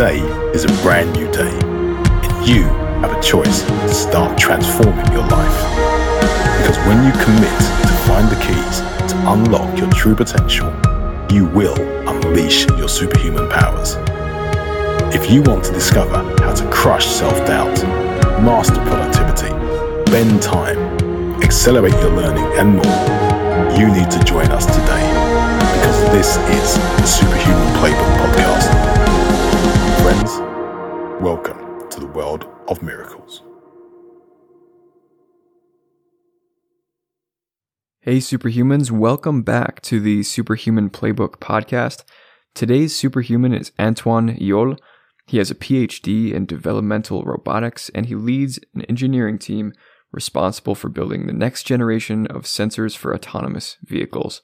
Today is a brand new day, and you have a choice to start transforming your life. Because when you commit to find the keys to unlock your true potential, you will unleash your superhuman powers. If you want to discover how to crush self-doubt, master productivity, bend time, accelerate your learning and more, you need to join us today, because this is the Superhuman Playbook Podcast. Friends, welcome to the world of miracles. Hey superhumans, welcome back to the Superhuman Playbook Podcast. Today's superhuman is Antoine Hiolle. He has a PhD in developmental robotics, and he leads an engineering team responsible for building the next generation of sensors for autonomous vehicles.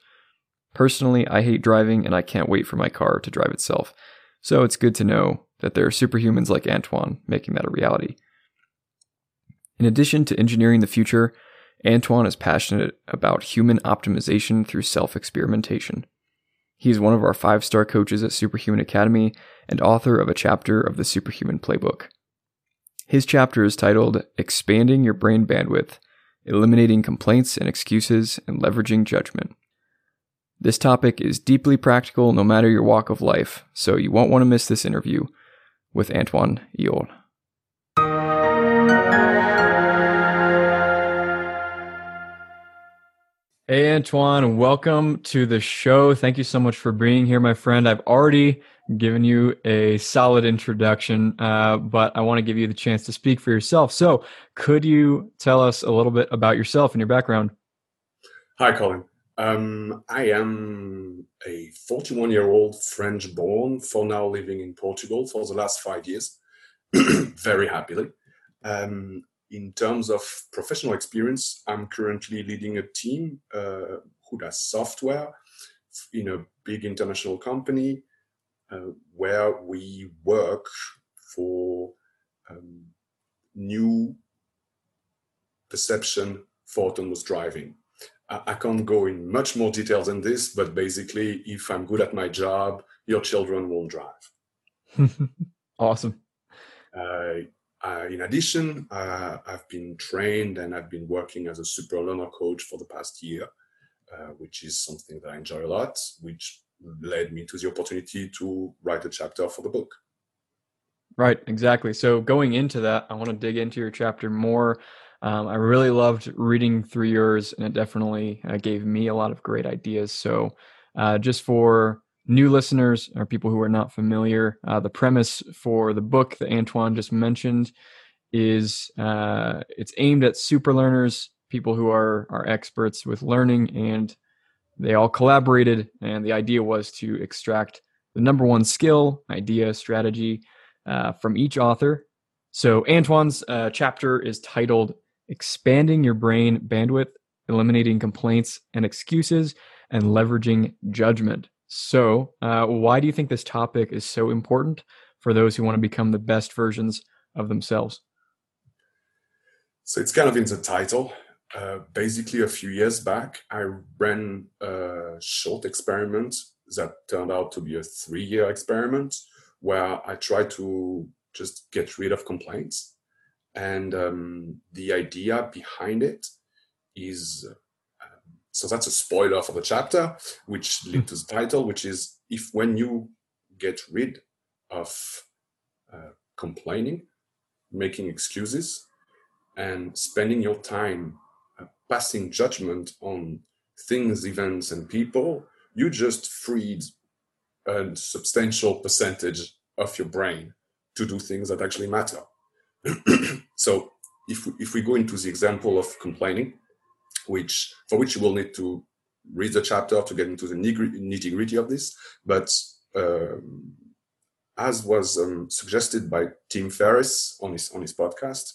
Personally, I hate driving, and I can't wait for my car to drive itself. So it's good to know that there are superhumans like Antoine making that a reality. In addition to engineering the future, Antoine is passionate about human optimization through self-experimentation. He is one of our 5-star coaches at Superhuman Academy and author of a chapter of the Superhuman Playbook. His chapter is titled, Expanding Your Brain Bandwidth, Eliminating Complaints and Excuses, and Leveraging Judgment. This topic is deeply practical no matter your walk of life, so you won't want to miss this interview with Antoine Hiolle. Hey, Antoine, welcome to the show. Thank you so much for being here, my friend. I've already given you a solid introduction, but I want to give you the chance to speak for yourself. So could you tell us a little bit about yourself and your background? Hi, Colin. I am a 41-year-old French-born, for now living in Portugal for the last 5 years, very happily. In terms of professional experience, I'm currently leading a team who does software in a big international company where we work for new perception for autonomous driving. I can't go in much more detail than this, but basically, if I'm good at my job, your children won't drive. Awesome. In addition, I've been trained and I've been working as a super learner coach for the past year, which is something that I enjoy a lot, which led me to the opportunity to write a chapter for the book. Right, exactly. So going into that, I want to dig into your chapter more. I really loved reading through yours, and it definitely gave me a lot of great ideas. So just for new listeners or people who are not familiar, the premise for the book that Antoine just mentioned is it's aimed at super learners, people who are experts with learning, and they all collaborated. And the idea was to extract the number one skill, idea, strategy from each author. So Antoine's chapter is titled Expanding Your Brain Bandwidth, Eliminating Complaints and Excuses, and Leveraging Judgment. So why do you think this topic is so important for those who want to become the best versions of themselves? So it's kind of in the title. Basically, a few years back, I ran a short experiment that turned out to be a 3-year experiment where I tried to just get rid of complaints. And the idea behind it is... So that's a spoiler for the chapter, which leads to the title, which is if when you get rid of complaining, making excuses, and spending your time passing judgment on things, events, and people, you just freed a substantial percentage of your brain to do things that actually matter. So if we go into the example of complaining, for which you will need to read the chapter to get into the nitty-gritty of this. But as was suggested by Tim Ferriss on his podcast,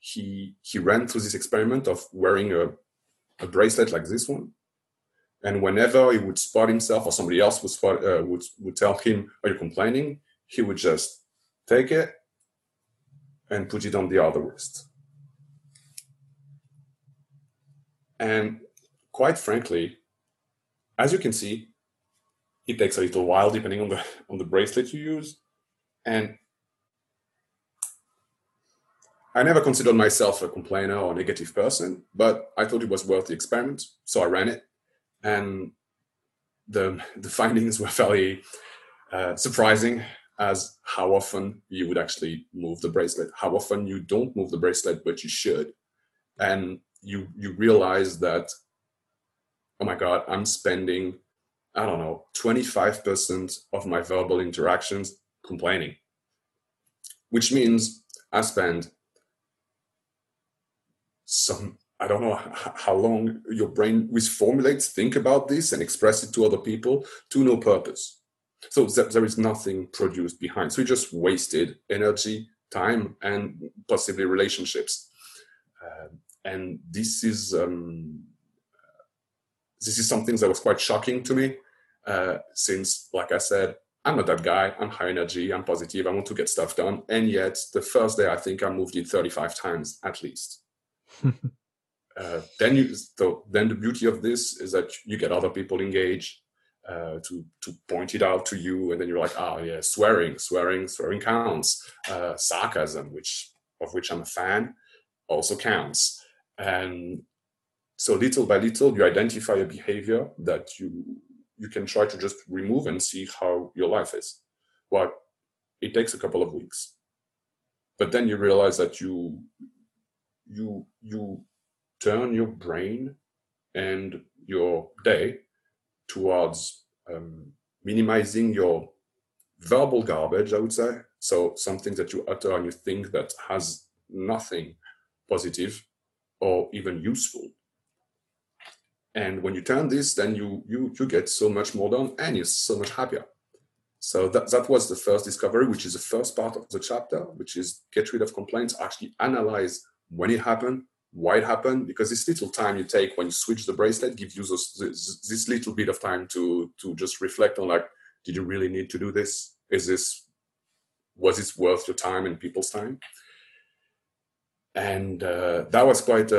he ran through this experiment of wearing a bracelet like this one. And whenever he would spot himself or somebody else would tell him, "Are you complaining?" he would just take it and put it on the other wrist. And quite frankly, as you can see, it takes a little while, depending on the bracelet you use, And I never considered myself a complainer or negative person, but I thought it was worth the experiment, so I ran it. And the findings were fairly surprising, as how often you would actually move the bracelet, how often you don't move the bracelet, but you should. And you realize that, oh my God, I'm spending, I don't know, 25% of my verbal interactions complaining, which means I spend I don't know how long your brain reformulates, think about this and express it to other people to no purpose. So there is nothing produced behind. So you just wasted energy, time, and possibly relationships. And this is something that was quite shocking to me, since, like I said, I'm not that guy. I'm high energy. I'm positive. I want to get stuff done. And yet the first day, I think I moved it 35 times at least. Then the beauty of this is that you get other people engaged to point it out to you, and then you're like, swearing counts, sarcasm, which I'm a fan, also counts. And so little by little, you identify a behavior that you can try to just remove and see how your life is. Well, it takes a couple of weeks, but then you realize that you turn your brain and your day towards minimizing your verbal garbage, I would say. So something that you utter and you think that has nothing positive or even useful. And when you turn this, then you get so much more done and you're so much happier. So that was the first discovery, which is the first part of the chapter, which is get rid of complaints, actually analyze when it happened, why it happened, because this little time you take when you switch the bracelet gives you this little bit of time to just reflect on, like, did you really need to do this? Was it worth your time and people's time? And that was quite,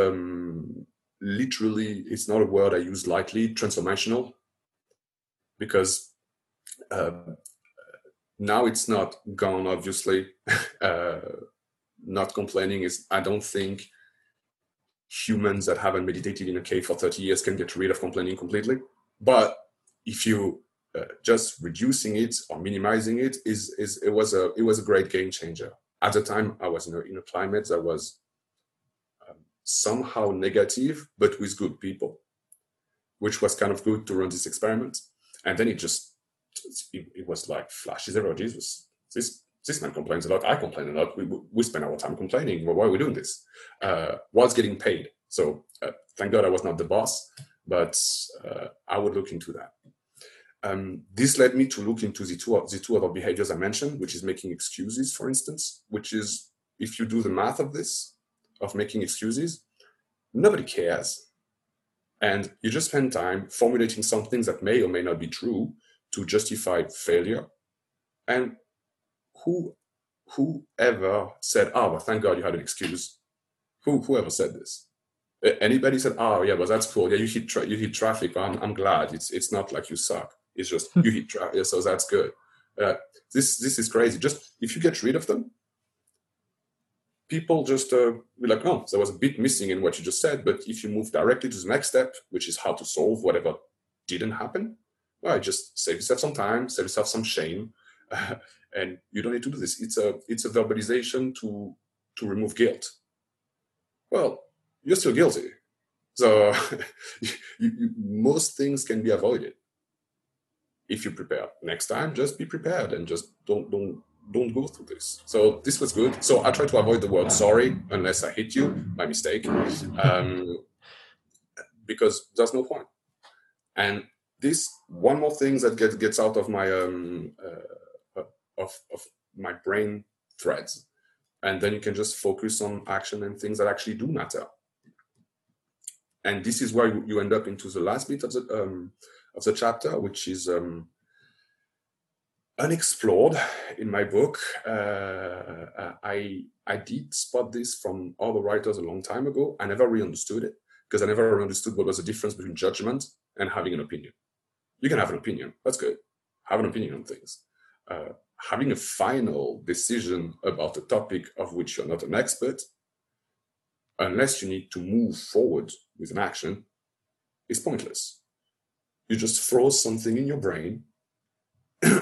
literally, it's not a word I use lightly, transformational, because now it's not gone, obviously. Not complaining is, I don't think humans that haven't meditated in a cave for 30 years can get rid of complaining completely. But if you just reducing it or minimizing it it was a great game changer. At the time, I was in a climate that was somehow negative, but with good people, which was kind of good to run this experiment. And then it was like flashes of, oh, Jesus, this man complains a lot. I complain a lot. We spend our time complaining. Well, why are we doing this? What's getting paid? So thank God I was not the boss, but I would look into that. This led me to look into the two other behaviors I mentioned, which is making excuses, for instance, which is, if you do the math of this, of making excuses, nobody cares. And you just spend time formulating some things that may or may not be true to justify failure. And whoever said, oh, well, thank God you had an excuse. Whoever said this? Anybody said, oh, yeah, but that's cool. Yeah, you hit traffic. I'm glad. It's not like you suck. It's just you hit traffic. Yeah, so that's good. This is crazy. Just if you get rid of them, people just be like, oh, there was a bit missing in what you just said. But if you move directly to the next step, which is how to solve whatever didn't happen, well, just save yourself some time, save yourself some shame. And you don't need to do this. It's a verbalization to remove guilt. Well, you're still guilty. So most things can be avoided if you prepare. Next time, just be prepared and just don't go through this. So this was good. So I try to avoid the word sorry unless I hit you, my mistake, because there's no point. And this one more thing that gets out of my of my brain threads, and then you can just focus on action and things that actually do matter. And this is where you end up into the last bit of the chapter, which is unexplored in my book. I did spot this from other writers a long time ago. I never really understood it because I never understood what was the difference between judgment and having an opinion. You can have an opinion. That's good. Have an opinion on things. having a final decision about a topic of which you're not an expert, unless you need to move forward with an action, is pointless. You just throw something in your brain,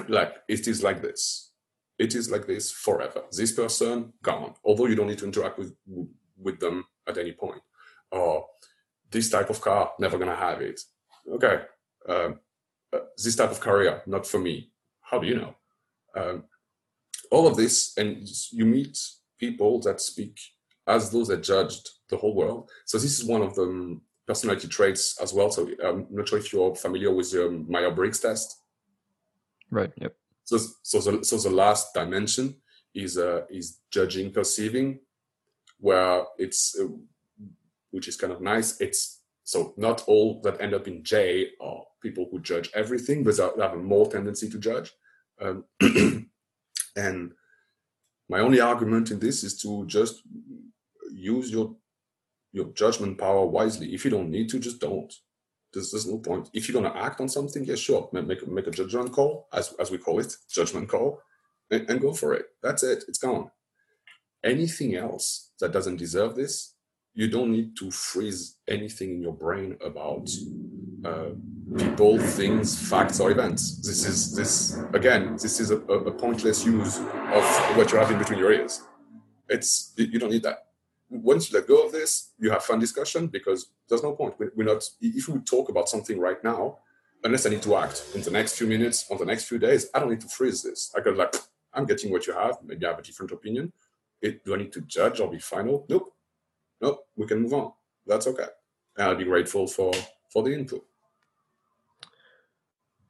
like, it is like this. It is like this forever. This person, gone. Although you don't need to interact with them at any point. Or this type of car, never going to have it. Okay. This type of career, not for me. How do you know? All of this, and you meet people that speak as those that judged the whole world. So this is one of the personality traits as well. So I'm not sure if you're familiar with the Myers-Briggs test. Right. Yep. So the last dimension is judging, perceiving, where it's which is kind of nice. It's so not all that end up in J are people who judge everything, but they have a more tendency to judge. And my only argument in this is to just use your judgment power wisely. If you don't need to, just don't. There's no point. If you're going to act on something, yeah, sure. Make a judgment call, as we call it, judgment call, and go for it. That's it. It's gone. Anything else that doesn't deserve this, you don't need to freeze anything in your brain about people, things, facts, or events. This is a pointless use of what you have in between your ears. You don't need that. Once you let go of this, you have fun discussion because there's no point. We're not, if we talk about something right now, unless I need to act in the next few minutes, or the next few days, I don't need to freeze this. I go like, I'm getting what you have. Maybe I have a different opinion. Do I need to judge or be final? Nope. We can move on. That's okay. And I'll be grateful for the input.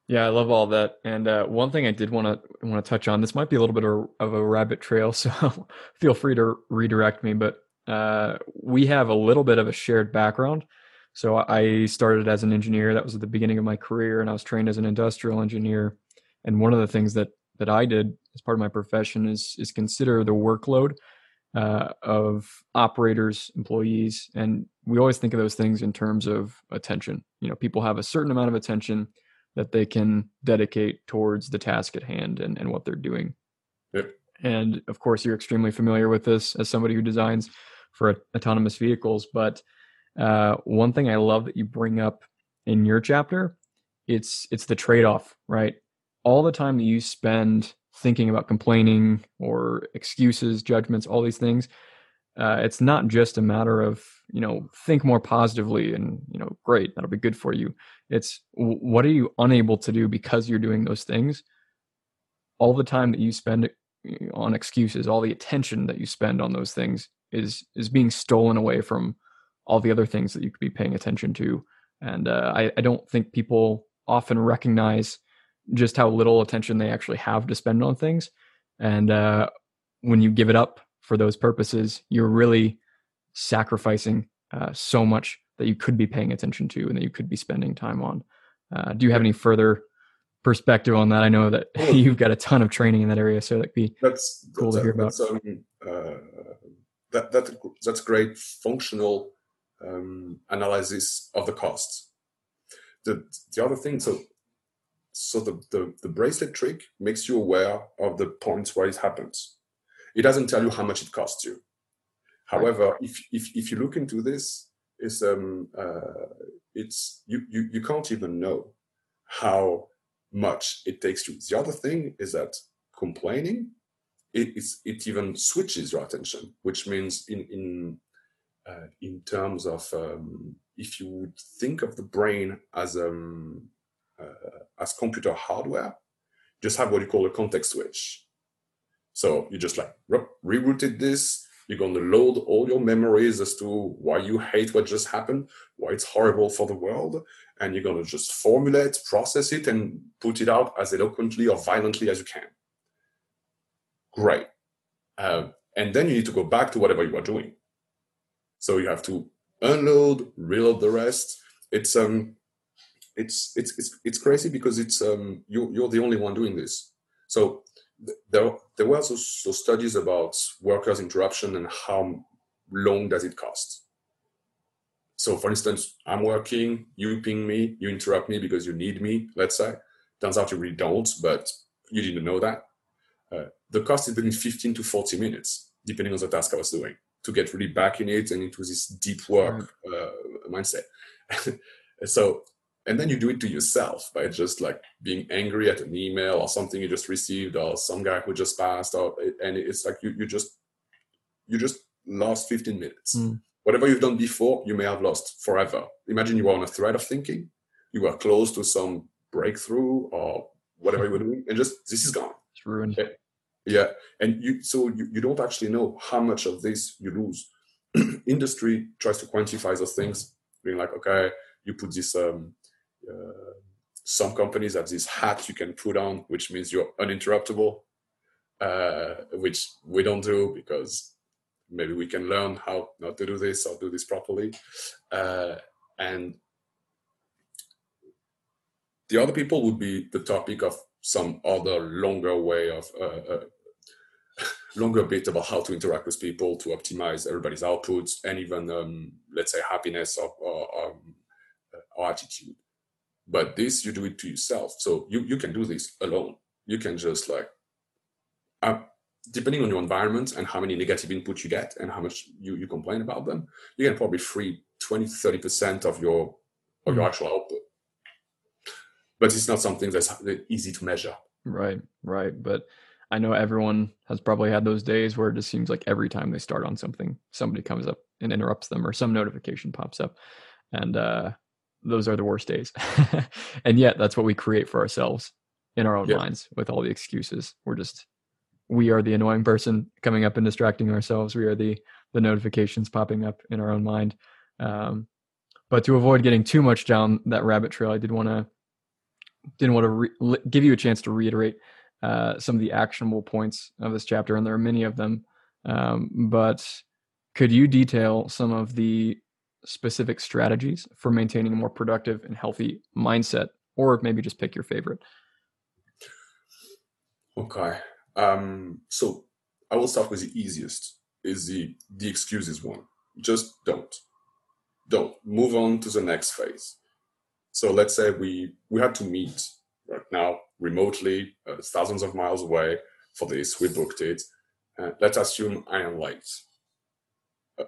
Yeah, I love all that. And one thing I did want to touch on, this might be a little bit of a rabbit trail, so feel free to redirect me, but we have a little bit of a shared background. So I started as an engineer. That was at the beginning of my career, and I was trained as an industrial engineer. And one of the things that I did as part of my profession is consider the workload of operators, employees. And we always think of those things in terms of attention. You know, people have a certain amount of attention that they can dedicate towards the task at hand and what they're doing. Yep. And of course, you're extremely familiar with this as somebody who designs for autonomous vehicles. But one thing I love that you bring up in your chapter, it's the trade-off, right? All the time that you spend thinking about complaining or excuses, judgments, all these things, it's not just a matter of, you know, think more positively and, you know, great, that'll be good for you. It's what are you unable to do because you're doing those things? All the time that you spend on excuses, all the attention that you spend on those things is being stolen away from all the other things that you could be paying attention to. And I don't think people often recognize just how little attention they actually have to spend on things. And when you give it up for those purposes, you're really sacrificing so much that you could be paying attention to and that you could be spending time on. Do you have any further perspective on that? I know that you've got a ton of training in that area, so that'd be cool to hear about. That's great functional analysis of the costs. The other thing, so the bracelet trick makes you aware of the points where it happens. It doesn't tell you how much it costs you. However, if you look into this, you can't even know how much it takes you. The other thing is that complaining, it even switches your attention, which means in terms of if you would think of the brain as computer hardware, just have what you call a context switch. So you just like rerouted this. You're going to load all your memories as to why you hate what just happened, why it's horrible for the world, and you're going to just formulate, process it, and put it out as eloquently or violently as you can. Great. And then you need to go back to whatever you are doing. So you have to unload, reload the rest. It's crazy because you're the only one doing this. So there were also studies about workers' interruption and how long does it cost. So for instance, I'm working, you ping me, you interrupt me because you need me, let's say. Turns out you really don't, but you didn't know that. the cost is between 15 to 40 minutes, depending on the task I was doing, to get really back in it and into this deep work mindset. So, and then you do it to yourself by just like being angry at an email or something you just received or some guy who just passed, or, and it's like you just lost 15 minutes. Mm. Whatever you've done before, you may have lost forever. Imagine you were on a thread of thinking, you were close to some breakthrough or whatever you were doing, and just this is gone. It's ruined. Okay. Yeah, and you don't actually know how much of this you lose. Industry tries to quantify those things, being like, okay, you put this. Some companies have this hat you can put on, which means you're uninterruptible, which we don't do because maybe we can learn how not to do this or do this properly. And the other people would be the topic of some other longer way of longer bit about how to interact with people to optimize everybody's outputs and even let's say happiness or attitude. But this you do it to yourself, so you can do this alone. You can just like depending on your environment and how many negative inputs you get and how much you complain about them, you can probably free 20-30% of your actual output. But it's not something that's easy to measure. Right. But I know everyone has probably had those days where it just seems like every time they start on something, somebody comes up and interrupts them or some notification pops up. And those are the worst days. And yet that's what we create for ourselves in our own minds with all the excuses. We are the annoying person coming up and distracting ourselves. We are the notifications popping up in our own mind. But to avoid getting too much down that rabbit trail, I didn't want to give you a chance to reiterate some of the actionable points of this chapter, and there are many of them. But could you detail some of the specific strategies for maintaining a more productive and healthy mindset, or maybe just pick your favorite? Okay. So I will start with the easiest, is the excuses one. Just don't move on to the next phase. So let's say we had to meet right now remotely, thousands of miles away for this. We booked it. Let's assume I am late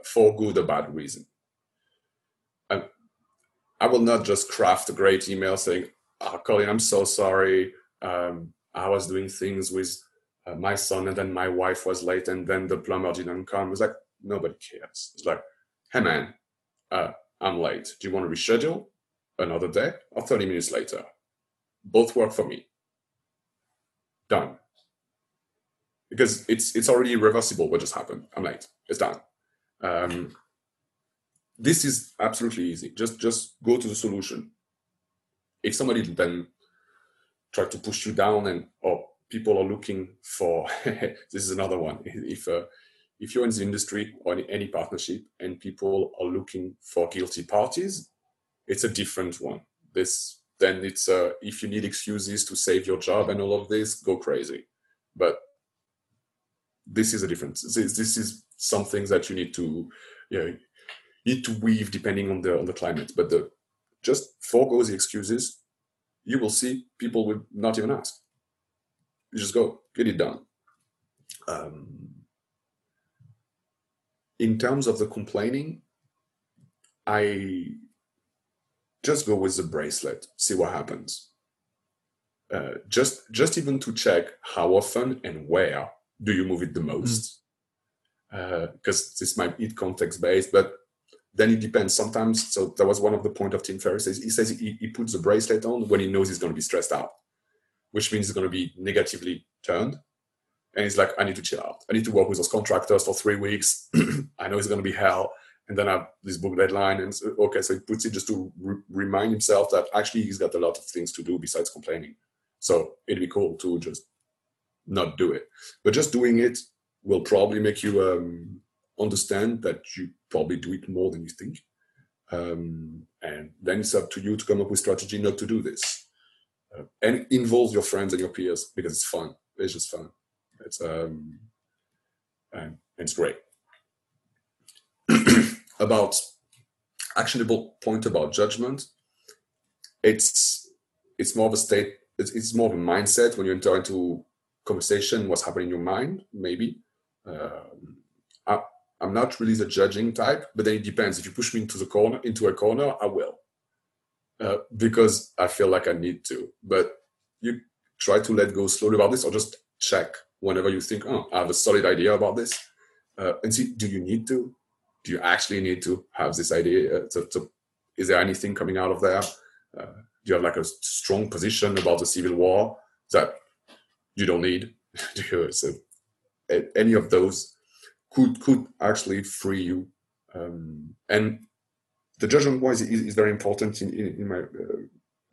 for good or bad reason. I will not just craft a great email saying, Colin, I'm so sorry. I was doing things with my son and then my wife was late and then the plumber didn't come. It's like, nobody cares. It's like, hey man, I'm late. Do you want to reschedule? Another day or 30 minutes later, both work for me. Done. Because it's already irreversible what just happened. I'm late. It's done. This is absolutely easy. Just go to the solution. If somebody then tried to push you down or people are looking for this is another one. If you're in the industry or in any partnership and people are looking for guilty parties, it's a different one. If you need excuses to save your job and all of this, go crazy. But this is a difference. This is something that you need to, weave depending on the climate. But just forego the excuses. You will see people will not even ask. You just go get it done. In terms of the complaining, just go with the bracelet, see what happens. Just even to check how often and where do you move it the most. Because this might be context-based, but then it depends sometimes. So that was one of the points of Tim Ferriss. He says he puts the bracelet on when he knows he's going to be stressed out, which means he's going to be negatively turned. And he's like, I need to chill out. I need to work with those contractors for 3 weeks. I know it's going to be hell. And then I have this book deadline, and so he puts it just to remind himself that actually he's got a lot of things to do besides complaining. So it'd be cool to just not do it, but just doing it will probably make you understand that you probably do it more than you think, and then it's up to you to come up with strategy not to do this, and involve your friends and your peers because it's fun. It's just fun. It's and it's great. About actionable point about judgment, it's more of a mindset when you enter into conversation, what's happening in your mind, maybe. I'm not really the judging type, but then it depends. If you push me into a corner, I will, because I feel like I need to. But you try to let go slowly about this, or just check whenever you think, oh, I have a solid idea about this, and see, do you need to? Do you actually need to have this idea? Is there anything coming out of there? Do you have like a strong position about the civil war that you don't need? So any of those could actually free you. And the judgment wise is very important in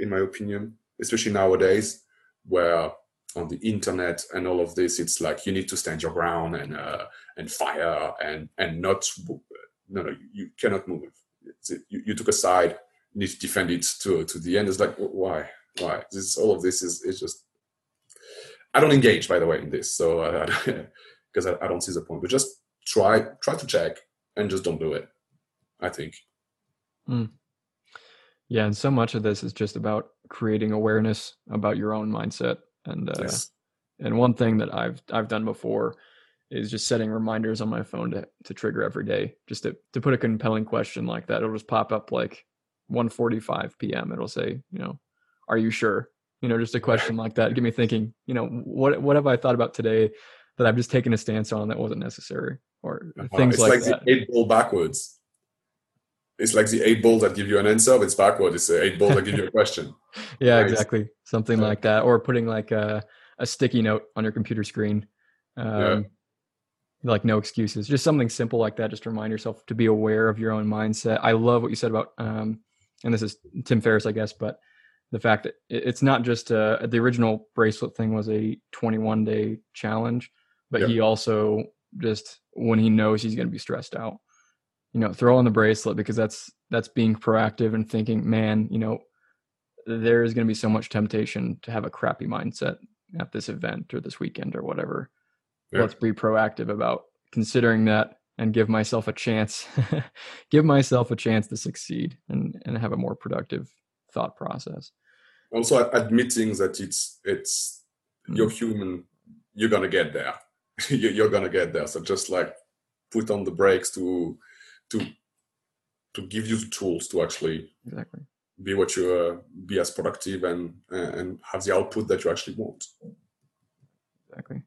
my opinion, especially nowadays, where on the internet and all of this, it's like you need to stand your ground and fire and not. No, you cannot move. You took a side, you need to defend it to the end. It's like, why? It's just, I don't engage, by the way, in this. So, because I don't see the point. But just try to check and just don't do it, I think. Mm. Yeah, and so much of this is just about creating awareness about your own mindset. And yes. And one thing that I've done before is just setting reminders on my phone to trigger every day, just to put a compelling question like that. It'll just pop up like 1:45 p.m. It'll say, are you sure? Just a question like that. Get me thinking, what have I thought about today that I've just taken a stance on that wasn't necessary, or things it's like that. It's like the 8-ball backwards. It's like the 8-ball that give you an answer, but it's backwards. It's the 8-ball that give you a question. Yeah, right? Exactly. Something like that. Or putting like a sticky note on your computer screen. Like no excuses, just something simple like that. Just remind yourself to be aware of your own mindset. I love what you said about, and this is Tim Ferriss, I guess, but the fact that it's not just the original bracelet thing was a 21-day challenge, but He also just, when he knows he's going to be stressed out, throw on the bracelet, because that's being proactive and thinking, man, there is going to be so much temptation to have a crappy mindset at this event or this weekend or whatever. Yeah. Let's be proactive about considering that and give myself a chance, to succeed and have a more productive thought process. Also admitting that it's you're human, you're going to get there. You're going to get there. So just like put on the brakes to give you the tools to actually be what you be as productive and have the output that you actually want. Exactly.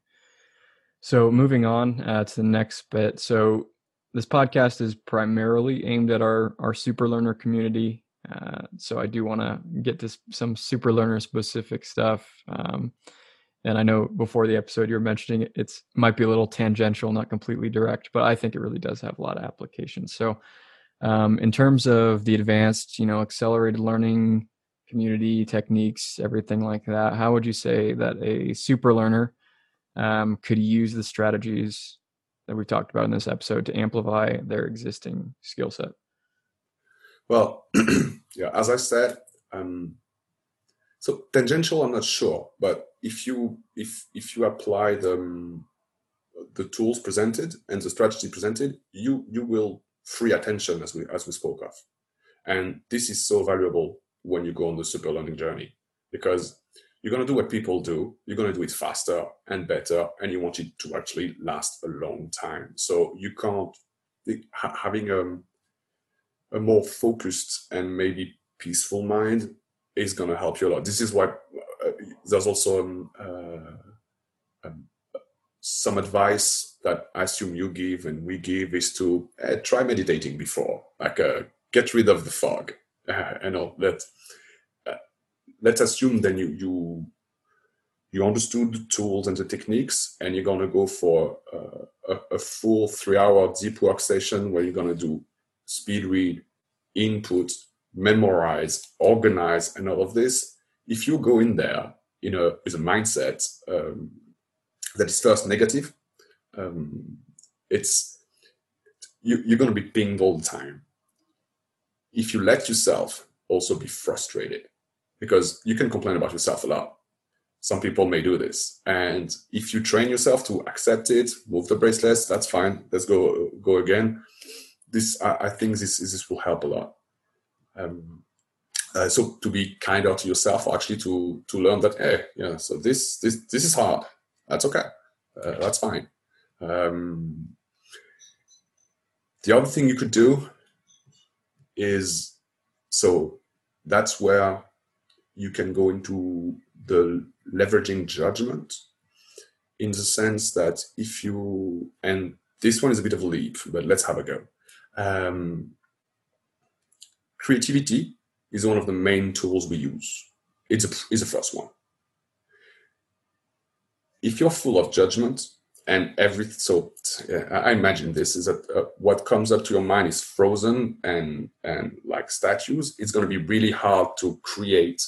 So moving on to the next bit. So this podcast is primarily aimed at our super learner community. So I do want to get to some super learner specific stuff. And I know before the episode you were mentioning it might be a little tangential, not completely direct, but I think it really does have a lot of applications. So in terms of the advanced, accelerated learning community techniques, everything like that, how would you say that a super learner could use the strategies that we've talked about in this episode to amplify their existing skill set? Well, yeah, as I said, so tangential, I'm not sure, but if you apply the tools presented and the strategy presented, you will free attention as we spoke of, and this is so valuable when you go on the super learning journey, because you're going to do what people do. You're going to do it faster and better, and you want it to actually last a long time. So you can't, having a more focused and maybe peaceful mind is going to help you a lot. This is why there's also some advice that I assume you give and we give is to try meditating before, like get rid of the fog and all that. Let's assume then you understood the tools and the techniques, and you're going to go for a full 3-hour deep work session where you're going to do speed read, input, memorize, organize, and all of this. If you go in there with a mindset that is first negative, you're going to be pinged all the time. If you let yourself also be frustrated, because you can complain about yourself a lot. Some people may do this. And if you train yourself to accept it, move the bracelets, that's fine. Let's go again. This, I think this will help a lot. So to be kinder to yourself, actually to learn that, so this is hard. That's okay. That's fine. The other thing you could do is, so that's where you can go into the leveraging judgment, in the sense that if you, and this one is a bit of a leap, but let's have a go. Creativity is one of the main tools we use. It's the first one. If you're full of judgment and everything, so I imagine this is that what comes up to your mind is frozen and like statues. It's going to be really hard to create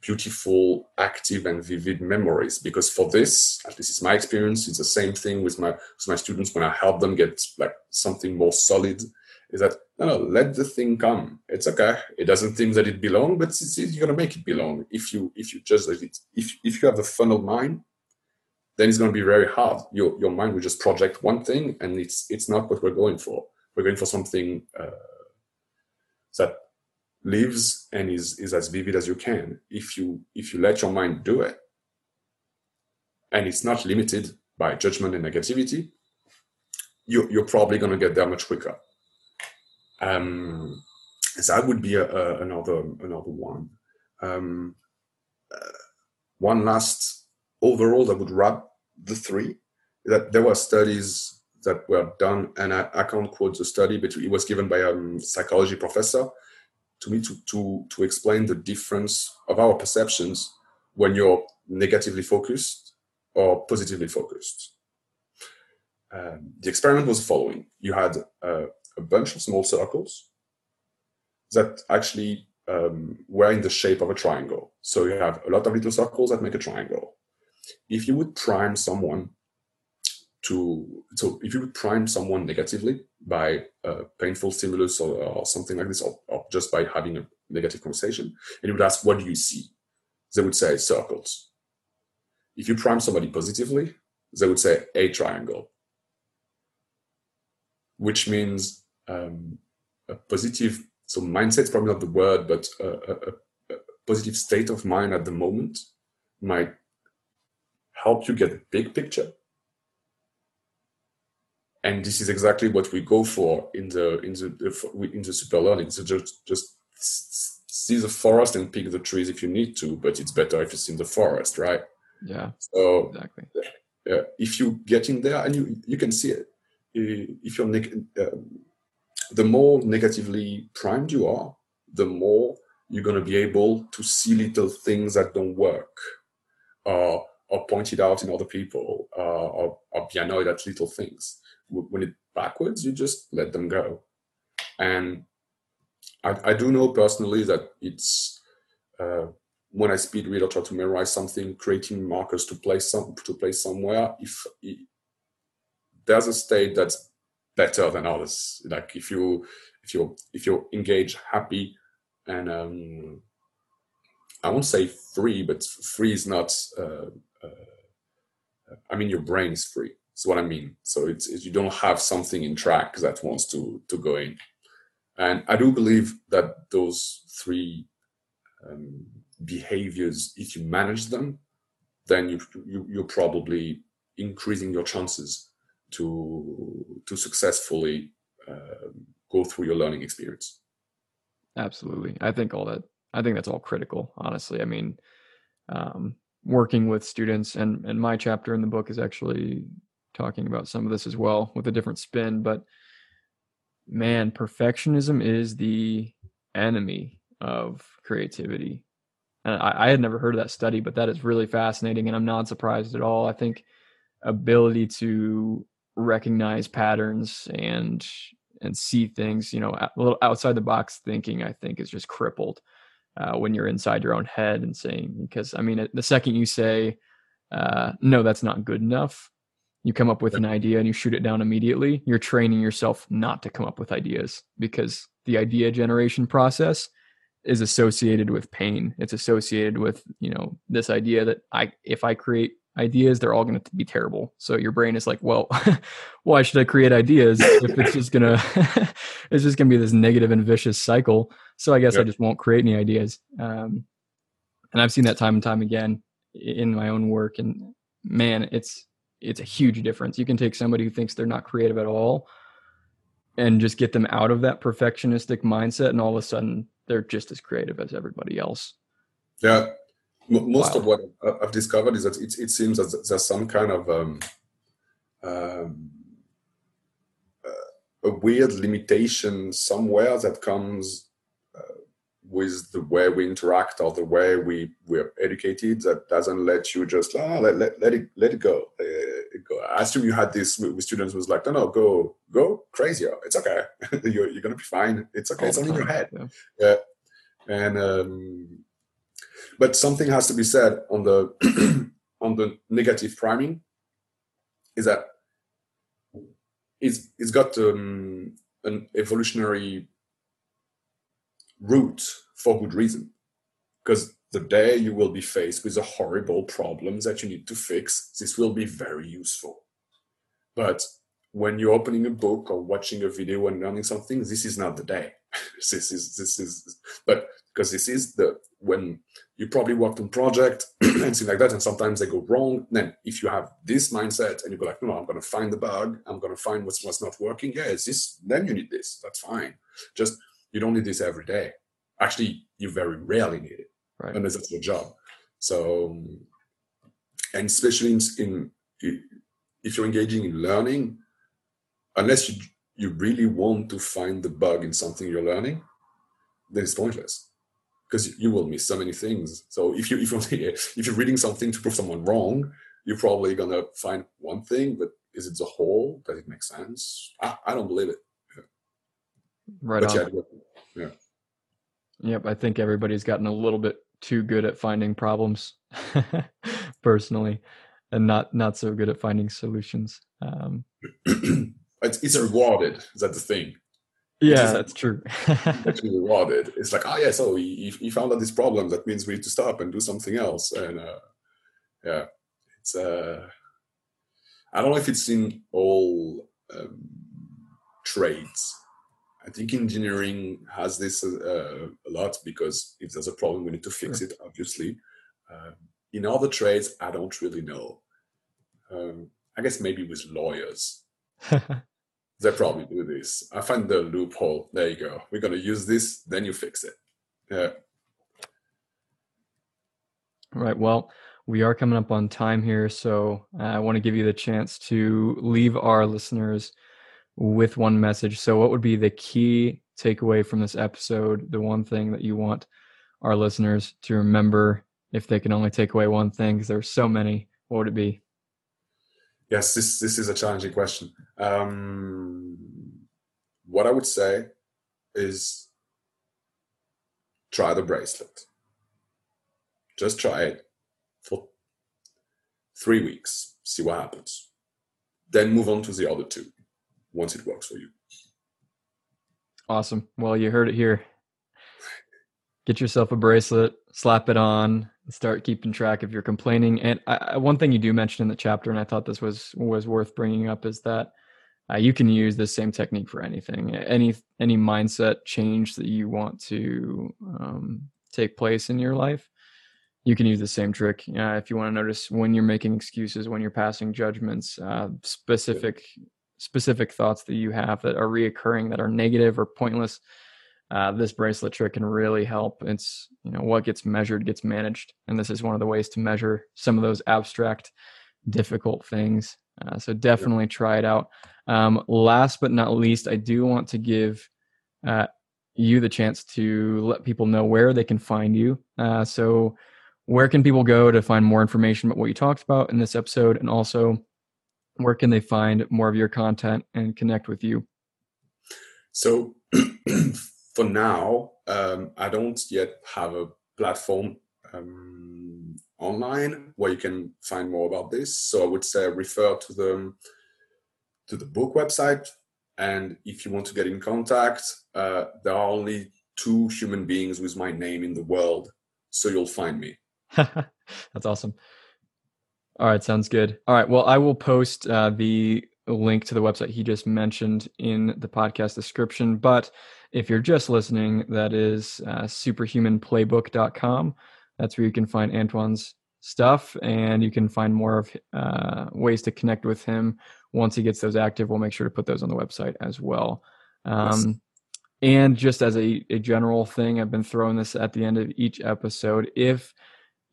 beautiful, active, and vivid memories, because for this, at least it's my experience, it's the same thing with my students when I help them get like something more solid. Is that no, let the thing come. It's okay. It doesn't think that it belongs, but you're gonna make it belong. If you just let it, if you have a funnel mind, then it's gonna be very hard. Your mind will just project one thing, and it's not what we're going for. We're going for something that lives and is as vivid as you can. If you let your mind do it, and it's not limited by judgment and negativity, you're probably gonna get there much quicker. So that would be another one. One last overall that would wrap the three. That there were studies that were done, and I can't quote the study, but it was given by a psychology professor to me to explain the difference of our perceptions when you're negatively focused or positively focused. The experiment was the following: you had a bunch of small circles that actually were in the shape of a triangle. So you have a lot of little circles that make a triangle. If you would prime someone negatively by a painful stimulus or something like this, or just by having a negative conversation, and you would ask, what do you see? They would say circles. If you prime somebody positively, they would say a triangle, which means a positive, so mindset's probably not the word, but a positive state of mind at the moment might help you get a big picture. And this is exactly what we go for in the super learning. So just see the forest and pick the trees if you need to, but it's better if it's in the forest, right? Yeah. So exactly. If you get in there and you can see it. If you're the more negatively primed you are, the more you're going to be able to see little things that don't work, or point it out in other people, or be annoyed at little things. When it's backwards, you just let them go. And I do know personally that it's when I speed read or try to memorize something, creating markers to place somewhere. There's a state that's better than others. Like if you're engaged, happy, and I won't say free, but free is not. I mean, your brain is free. That's what I mean. So it's you don't have something in track that wants to go in. And I do believe that those three behaviors, if you manage them, then you're probably increasing your chances to successfully go through your learning experience. Absolutely. I think that's all critical, honestly. I mean, working with students, and my chapter in the book is actually talking about some of this as well with a different spin, but man, perfectionism is the enemy of creativity. And I had never heard of that study, but that is really fascinating, and I'm not surprised at all. I think ability to recognize patterns and see things, you know, a little outside the box thinking, I think, is just crippled when you're inside your own head and saying, because I mean, the second you say, no, that's not good enough, you come up with an idea and you shoot it down immediately. You're training yourself not to come up with ideas, because the idea generation process is associated with pain. It's associated with, you know, this idea that if I create ideas, they're all going to be terrible. So your brain is like, well, why should I create ideas if it's just going to, it's just going to be this negative and vicious cycle. So I guess I just won't create any ideas. And I've seen that time and time again in my own work. And man, it's a huge difference. You can take somebody who thinks they're not creative at all and just get them out of that perfectionistic mindset, and all of a sudden they're just as creative as everybody else. Yeah. Most of what I've discovered is that it seems that there's some kind of a weird limitation somewhere that comes with the way we interact or the way we are educated, that doesn't let you just let it go. I assume you had this with students who was like, no, go crazier. It's okay. you're going to be fine. It's okay. All it's only in your head. Yeah. And but something has to be said on the negative priming. Is that it's got an evolutionary root for good reason, because the day you will be faced with a horrible problem that you need to fix, this will be very useful. But when you're opening a book or watching a video and learning something, this is not the day. When you probably worked on project and things like that, and sometimes they go wrong. Then if you have this mindset and you go like, no, I'm going to find the bug, I'm going to find what's not working. Yeah, it's this, then you need this. That's fine. Just, you don't need this every day. Actually, you very rarely need it, right, unless it's your job. So, and especially if you're engaging in learning, unless you really want to find the bug in something you're learning, then it's pointless, because you will miss so many things. So if you're reading something to prove someone wrong, you're probably going to find one thing, but is it the whole? Does it make sense? I don't believe it. Yeah. Right on. Yeah. Yep. I think everybody's gotten a little bit too good at finding problems personally, and not so good at finding solutions. It's rewarded. Is that the thing? Yeah, that's true. Actually rewarded. It's like, so he found out this problem. That means we need to stop and do something else. And it's. I don't know if it's in all trades. I think engineering has this a lot, because if there's a problem, we need to fix it. Obviously, in other trades, I don't really know. I guess maybe with lawyers. They probably do this. I find the loophole. There you go. We're going to use this. Then you fix it. Yeah. All right. Well, we are coming up on time here. So I want to give you the chance to leave our listeners with one message. So what would be the key takeaway from this episode? The one thing that you want our listeners to remember, if they can only take away one thing, because there are so many, what would it be? Yes, this is a challenging question. What I would say is try the bracelet. Just try it for 3 weeks. See what happens. Then move on to the other two once it works for you. Awesome. Well, you heard it here. Get yourself a bracelet, slap it on, and start keeping track of your complaining. And one thing you do mention in the chapter, and I thought this was worth bringing up, is that you can use this same technique for anything, any mindset change that you want to take place in your life. You can use the same trick. If you want to notice when you're making excuses, when you're passing judgments, specific thoughts that you have that are reoccurring, that are negative or pointless, this bracelet trick can really help. It's, what gets measured gets managed. And this is one of the ways to measure some of those abstract, difficult things. So definitely try it out. Last but not least, I do want to give you the chance to let people know where they can find you. So where can people go to find more information about what you talked about in this episode? And also, where can they find more of your content and connect with you? So for now, I don't yet have a platform online where you can find more about this. So I would say refer to the book website. And if you want to get in contact, there are only 2 human beings with my name in the world. So you'll find me. That's awesome. All right. Sounds good. All right. Well, I will post the link to the website he just mentioned in the podcast description. But if you're just listening, that is superhumanplaybook.com. That's where you can find Antoine's stuff, and you can find more of ways to connect with him once he gets those active. We'll make sure to put those on the website as well. Yes. And just as a general thing, I've been throwing this at the end of each episode. If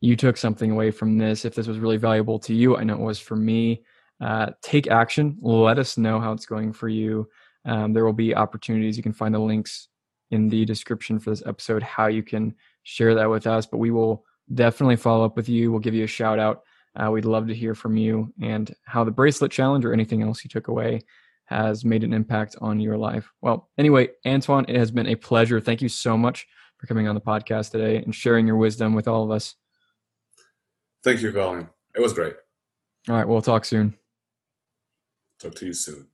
you took something away from this, if this was really valuable to you, I know it was for me, take action. Let us know how it's going for you. There will be opportunities. You can find the links in the description for this episode, how you can share that with us, but we will definitely follow up with you. We'll give you a shout out. We'd love to hear from you and how the bracelet challenge or anything else you took away has made an impact on your life. Well, anyway, Antoine, it has been a pleasure. Thank you so much for coming on the podcast today and sharing your wisdom with all of us. Thank you, Colin. It was great. All right. We'll talk soon. Talk to you soon.